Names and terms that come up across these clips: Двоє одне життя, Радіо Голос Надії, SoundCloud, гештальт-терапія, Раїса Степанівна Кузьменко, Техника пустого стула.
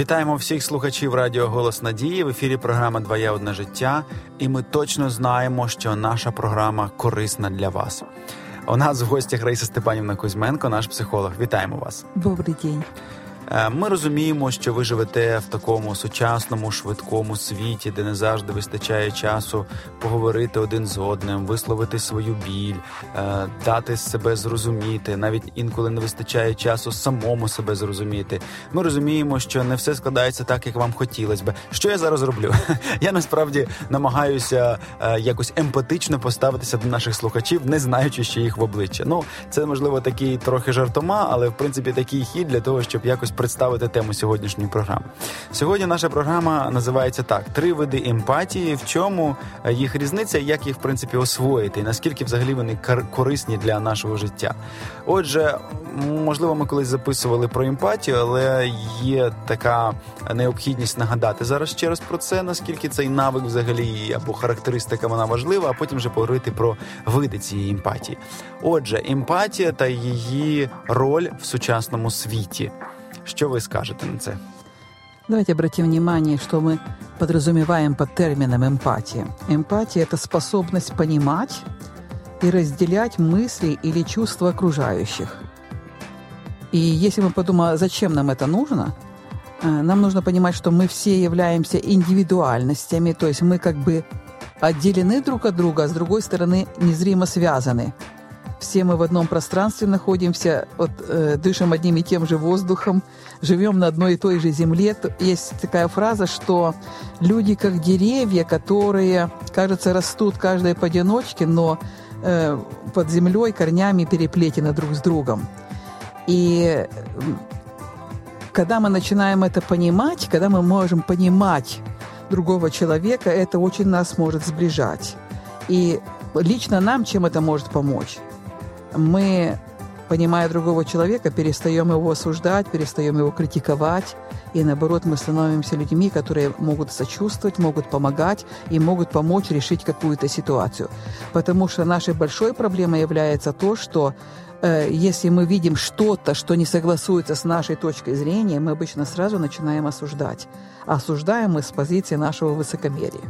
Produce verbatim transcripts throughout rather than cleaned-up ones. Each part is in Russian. Вітаємо всіх слухачів Радіо Голос Надії. В ефірі програма «Двоє одне життя». І ми точно знаємо, що наша програма корисна для вас. У нас в гостях Раїса Степанівна Кузьменко, наш психолог. Вітаємо вас. Добрий день. Ми розуміємо, що ви живете в такому сучасному, швидкому світі, де не завжди вистачає часу поговорити один з одним, висловити свою біль, дати себе зрозуміти, навіть інколи не вистачає часу самому себе зрозуміти. Ми розуміємо, що не все складається так, як вам хотілося б. Що я зараз роблю? Я насправді намагаюся якось емпатично поставитися до наших слухачів, не знаючи ще їх в обличчя. Ну, це, можливо, такий трохи жартома, але, в принципі, такий хід для того, щоб якось представити тему сьогоднішньої програми. Сьогодні наша програма називається так: «Три види емпатії. В чому їх різниця і як їх, в принципі, освоїти? І наскільки взагалі вони корисні для нашого життя?» Отже, можливо, ми колись записували про емпатію, але є така необхідність нагадати зараз ще раз про це, наскільки цей навик взагалі або характеристика вона важлива, а потім вже поговорити про види цієї емпатії. Отже, емпатія та її роль в сучасному світі. Что вы скажете на это? Давайте обратим внимание, что мы подразумеваем под термином эмпатия. Эмпатия – это способность понимать и разделять мысли или чувства окружающих. И если мы подумаем, зачем нам это нужно, нам нужно понимать, что мы все являемся индивидуальностями, то есть мы как бы отделены друг от друга, а с другой стороны незримо связаны. Все мы в одном пространстве находимся, вот, э, дышим одним и тем же воздухом, живем на одной и той же земле. Есть такая фраза, что люди как деревья, которые, кажется, растут каждая поодиночке, но э, под землей корнями переплетены друг с другом. И когда мы начинаем это понимать, когда мы можем понимать другого человека, это очень нас может сближать. И лично нам чем это может помочь? Мы, понимая другого человека, перестаем его осуждать, перестаем его критиковать. И, наоборот, мы становимся людьми, которые могут сочувствовать, могут помогать и могут помочь решить какую-то ситуацию. Потому что нашей большой проблемой является то, что э, если мы видим что-то, что не согласуется с нашей точкой зрения, мы обычно сразу начинаем осуждать. Осуждаем мы с позиции нашего высокомерия.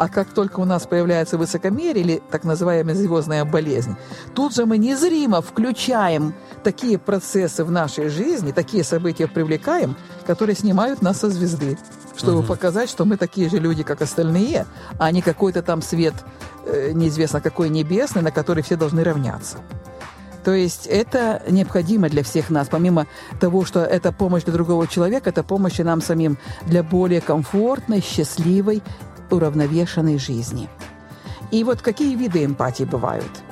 А как только у нас появляется высокомерие или так называемая звездная болезнь, тут же мы незримо включаем такие процессы в нашей жизни, такие события привлекаем, которые снимают нас со звезды, чтобы угу. показать, что мы такие же люди, как остальные, а не какой-то там свет, э, неизвестно какой небесный, на который все должны равняться. То есть это необходимо для всех нас. Помимо того, что это помощь для другого человека, это помощь и нам самим для более комфортной, счастливой, уравновешенной жизни. И вот какие виды эмпатии бывают?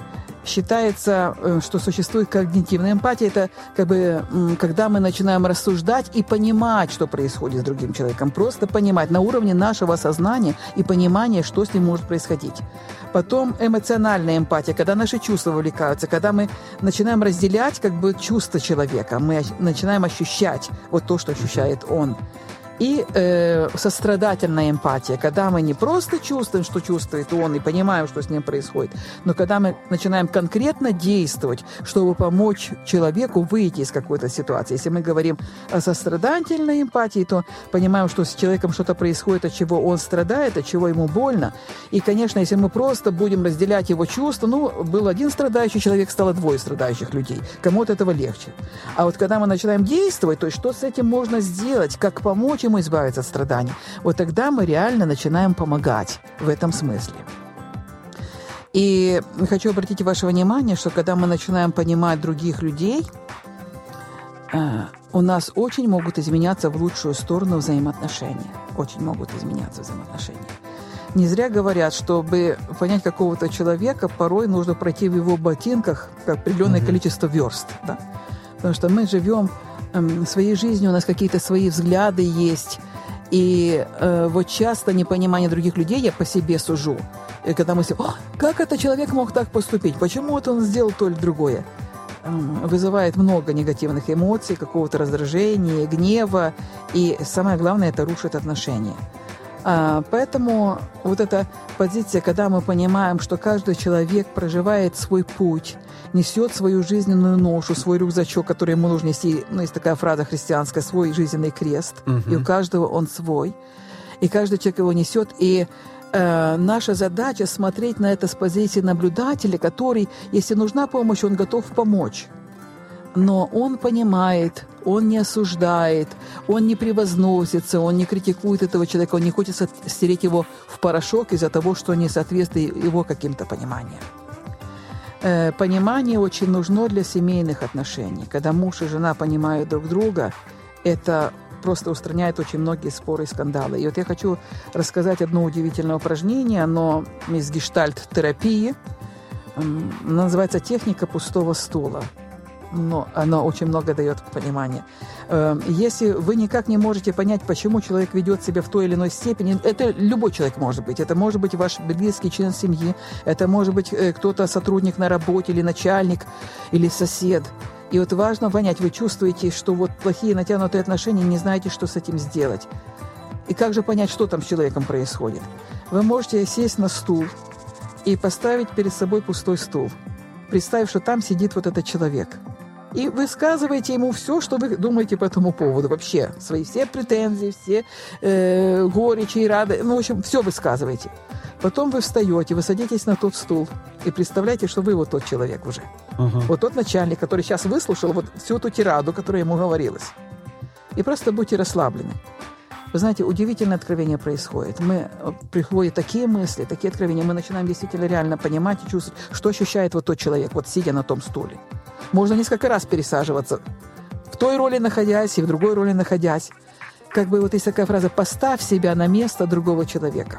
Считается, что существует когнитивная эмпатия. Это как бы, когда мы начинаем рассуждать и понимать, что происходит с другим человеком. Просто понимать на уровне нашего сознания и понимания, что с ним может происходить. Потом эмоциональная эмпатия, когда наши чувства вовлекаются, когда мы начинаем разделять как бы чувства человека. Мы начинаем ощущать вот то, что ощущает он. И э, сострадательная эмпатия, когда мы не просто чувствуем, что чувствует он, и понимаем, что с ним происходит, но когда мы начинаем конкретно действовать, чтобы помочь человеку выйти из какой-то ситуации. Если мы говорим о сострадательной эмпатии, то понимаем, что с человеком что-то происходит, от чего он страдает, от чего ему больно. И, конечно, если мы просто будем разделять его чувства, ну, был один страдающий человек, стало двое страдающих людей. Кому от этого легче. А вот когда мы начинаем действовать, то есть что с этим можно сделать, как помочь ему избавиться от страданий, вот тогда мы реально начинаем помогать в этом смысле. И хочу обратить ваше внимание, что когда мы начинаем понимать других людей, у нас очень могут изменяться в лучшую сторону взаимоотношения. Очень могут изменяться взаимоотношения. Не зря говорят, чтобы понять какого-то человека, порой нужно пройти в его ботинках определенное mm-hmm. количество верст. Да? Потому что мы живем своей жизнью, у нас какие-то свои взгляды есть. И э, вот часто непонимание других людей я по себе сужу. И когда мы себе, как этот человек мог так поступить? Почему вот он сделал то или другое? Э, вызывает много негативных эмоций, какого-то раздражения, гнева. И самое главное, это рушит отношения. Поэтому вот эта позиция, когда мы понимаем, что каждый человек проживает свой путь, несет свою жизненную ношу, свой рюкзачок, который ему нужно нести, ну, есть такая фраза христианская, свой жизненный крест, угу. и у каждого он свой, и каждый человек его несет, и э, наша задача смотреть на это с позиции наблюдателя, который, если нужна помощь, он готов помочь. Но он понимает, он не осуждает, он не превозносится, он не критикует этого человека, он не хочет стереть его в порошок из-за того, что не соответствует его каким-то пониманиям. Понимание очень нужно для семейных отношений. Когда муж и жена понимают друг друга, это просто устраняет очень многие споры и скандалы. И вот я хочу рассказать одно удивительное упражнение, оно из гештальт-терапии, оно называется «Техника пустого стула». Но оно очень много дает понимания. Если вы никак не можете понять, почему человек ведет себя в той или иной степени, это любой человек может быть. Это может быть ваш близкий член семьи, это может быть кто-то сотрудник на работе, или начальник, или сосед. И вот важно понять, вы чувствуете, что вот плохие натянутые отношения, не знаете, что с этим сделать. И как же понять, что там с человеком происходит? Вы можете сесть на стул и поставить перед собой пустой стул, представив, что там сидит вот этот человек. И высказываете ему все, что вы думаете по этому поводу. Вообще, свои все претензии, все э, горечи и радости. Ну, в общем, все высказываете. Потом вы встаете, вы садитесь на тот стул и представляете, что вы вот тот человек уже. Uh-huh. Вот тот начальник, который сейчас выслушал вот всю ту тираду, которая ему говорилась. И просто будьте расслаблены. Вы знаете, удивительное откровение происходит. Мы, приходят такие мысли, такие откровения. Мы начинаем действительно реально понимать и чувствовать, что ощущает вот тот человек, вот сидя на том стуле. Можно несколько раз пересаживаться, в той роли находясь и в другой роли находясь. Как бы вот есть такая фраза «поставь себя на место другого человека».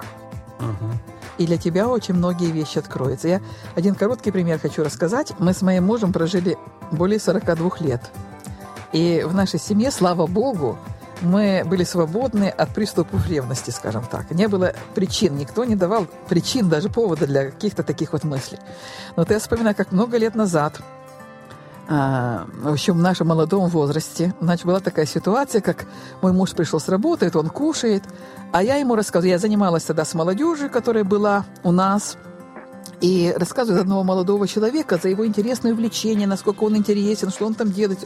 Uh-huh. И для тебя очень многие вещи откроются. Я один короткий пример хочу рассказать. Мы с моим мужем прожили более сорок два лет. И в нашей семье, слава Богу, мы были свободны от приступов ревности, скажем так. Не было причин, никто не давал причин, даже повода для каких-то таких вот мыслей. Но вот я вспоминаю, как много лет назад, в общем, в нашем молодом возрасте, значит, была такая ситуация, как мой муж пришел с работы, он кушает, а я ему рассказываю. Я занималась тогда с молодежью, которая была у нас, и рассказываю одного молодого человека за его интересное увлечение, насколько он интересен, что он там делает.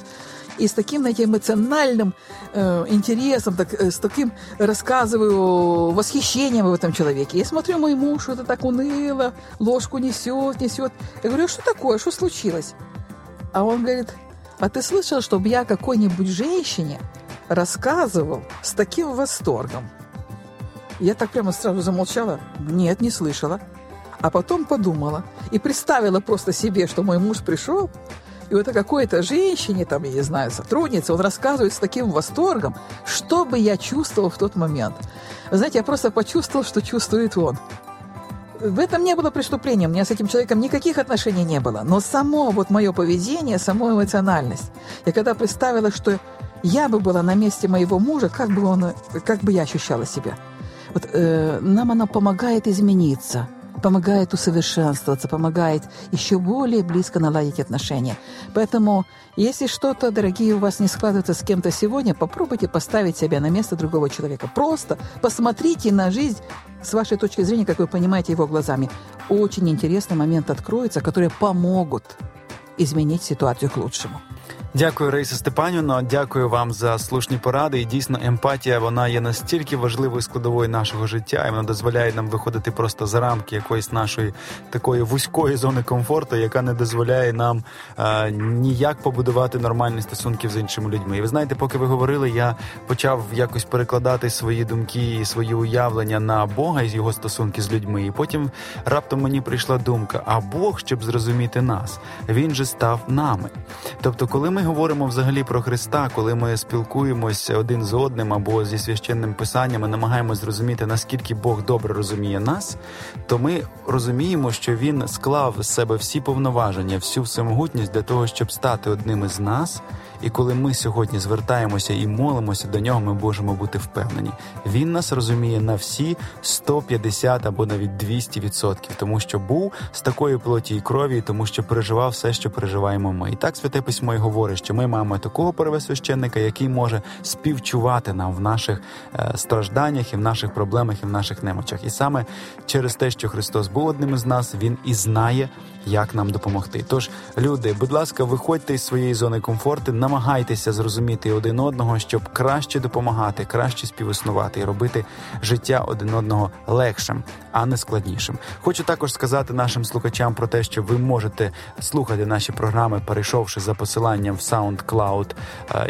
И с таким, знаете, эмоциональным э, интересом, так, э, с таким рассказываю восхищением в этом человеке. Я смотрю, мой муж, это так уныло, ложку несет, несет. Я говорю, что такое, что случилось? А он говорит, а ты слышал, чтобы я какой-нибудь женщине рассказывал с таким восторгом? Я так прямо сразу замолчала. Нет, не слышала. А потом подумала и представила просто себе, что мой муж пришел, и вот о какой-то женщине, там, я не знаю, сотруднице, он рассказывает с таким восторгом, что бы я чувствовал в тот момент. Вы знаете, я просто почувствовал, что чувствует он. В этом не было преступления, у меня с этим человеком никаких отношений не было. Но само вот мое поведение, само эмоциональность. Я когда представила, что я бы была на месте моего мужа, как бы, он, как бы я ощущала себя. Вот, э, нам оно помогает измениться. Помогает усовершенствоваться, помогает еще более близко наладить отношения. Поэтому, если что-то, дорогие, у вас не складывается с кем-то сегодня, попробуйте поставить себя на место другого человека. Просто посмотрите на жизнь с вашей точки зрения, как вы понимаете его глазами. Очень интересный момент откроется, которые помогут изменить ситуацию к лучшему. Дякую, Раїса Степанівно, дякую вам за слушні поради. І дійсно, емпатія, вона є настільки важливою складовою нашого життя, і вона дозволяє нам виходити просто за рамки якоїсь нашої такої вузької зони комфорту, яка не дозволяє нам е, ніяк побудувати нормальні стосунки з іншими людьми. І ви знаєте, поки ви говорили, я почав якось перекладати свої думки і свої уявлення на Бога і його стосунки з людьми. І потім раптом мені прийшла думка, а Бог, щоб зрозуміти нас, він же став нами. Тобто, коли ми Ми говоримо взагалі про Христа, коли ми спілкуємося один з одним або зі священним писанням і намагаємось зрозуміти, наскільки Бог добре розуміє нас, то ми розуміємо, що Він склав з себе всі повноваження, всю всемогутність для того, щоб стати одним із нас. І коли ми сьогодні звертаємося і молимося до Нього, ми можемо бути впевнені. Він нас розуміє на всі сто п'ятдесят або навіть двісті відсотків, тому що був з такої плоті і крові, тому що переживав все, що переживаємо ми. І так Святе Письмо й говорить, говорить, що ми маємо такого первосвященника, який може співчувати нам в наших е, стражданнях і в наших проблемах, і в наших немочах. І саме через те, що Христос був одним із нас, Він і знає, як нам допомогти. Тож, люди, будь ласка, виходьте із своєї зони комфорту, намагайтеся зрозуміти один одного, щоб краще допомагати, краще співіснувати і робити життя один одного легшим, а не складнішим. Хочу також сказати нашим слухачам про те, що ви можете слухати наші програми, перейшовши за посиланням в SoundCloud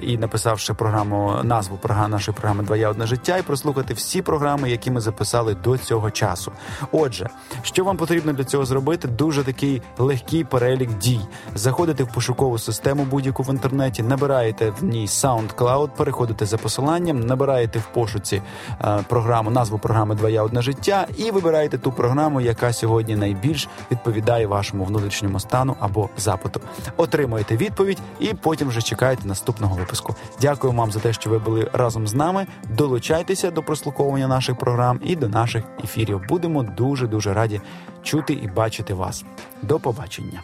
і написавши програму, назву нашої програми «Двоє одне життя» і прослухати всі програми, які ми записали до цього часу. Отже, що вам потрібно для цього зробити? Дуже такий легкий перелік дій. Заходите в пошукову систему будь-яку в інтернеті, набираєте в ній SoundCloud, переходите за посиланням, набираєте в пошуці е, програму, назву програми «Двоє одне життя» і вибираєте ту програму, яка сьогодні найбільш відповідає вашому внутрішньому стану або запиту. Отримуєте відповідь і потім вже чекаєте наступного випуску. Дякую вам за те, що ви були разом з нами. Долучайтеся до прослуховування наших програм і до наших ефірів. Будемо дуже-дуже раді чути і бачити вас. До побачення.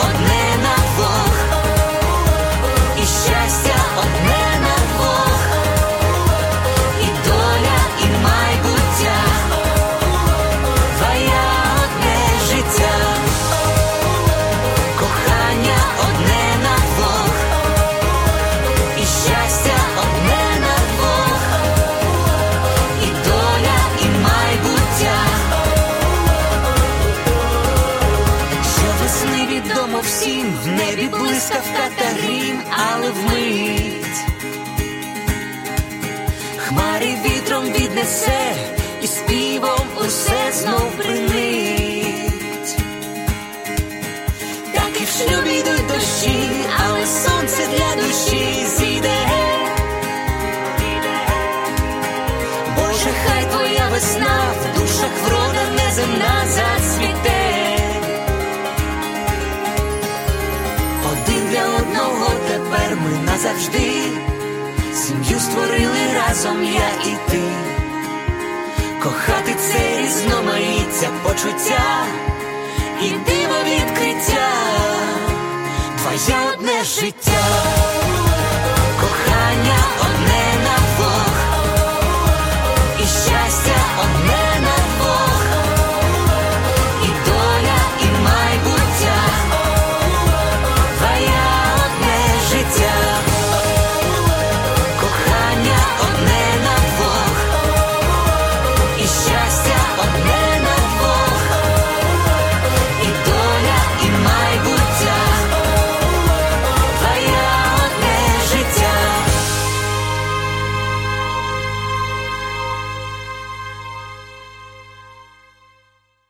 одне на двох. І щастя одне на двох. І доля, і майбуття. Двоє одне життя. В небі блискавка та грім, але вмить хмари вітром віднесе, і співом усе знов принить. Так і в шлюбі йдуть дощі, але сонце для душі зійде. Боже, хай твоя весна в душах врода неземна зацвіте. Тепер ми назавжди сім'ю створили разом я і ти. Кохати це різноманіття почуття і диво відкриття. Двоє одне життя. Кохання одне на двох. І щастя одне.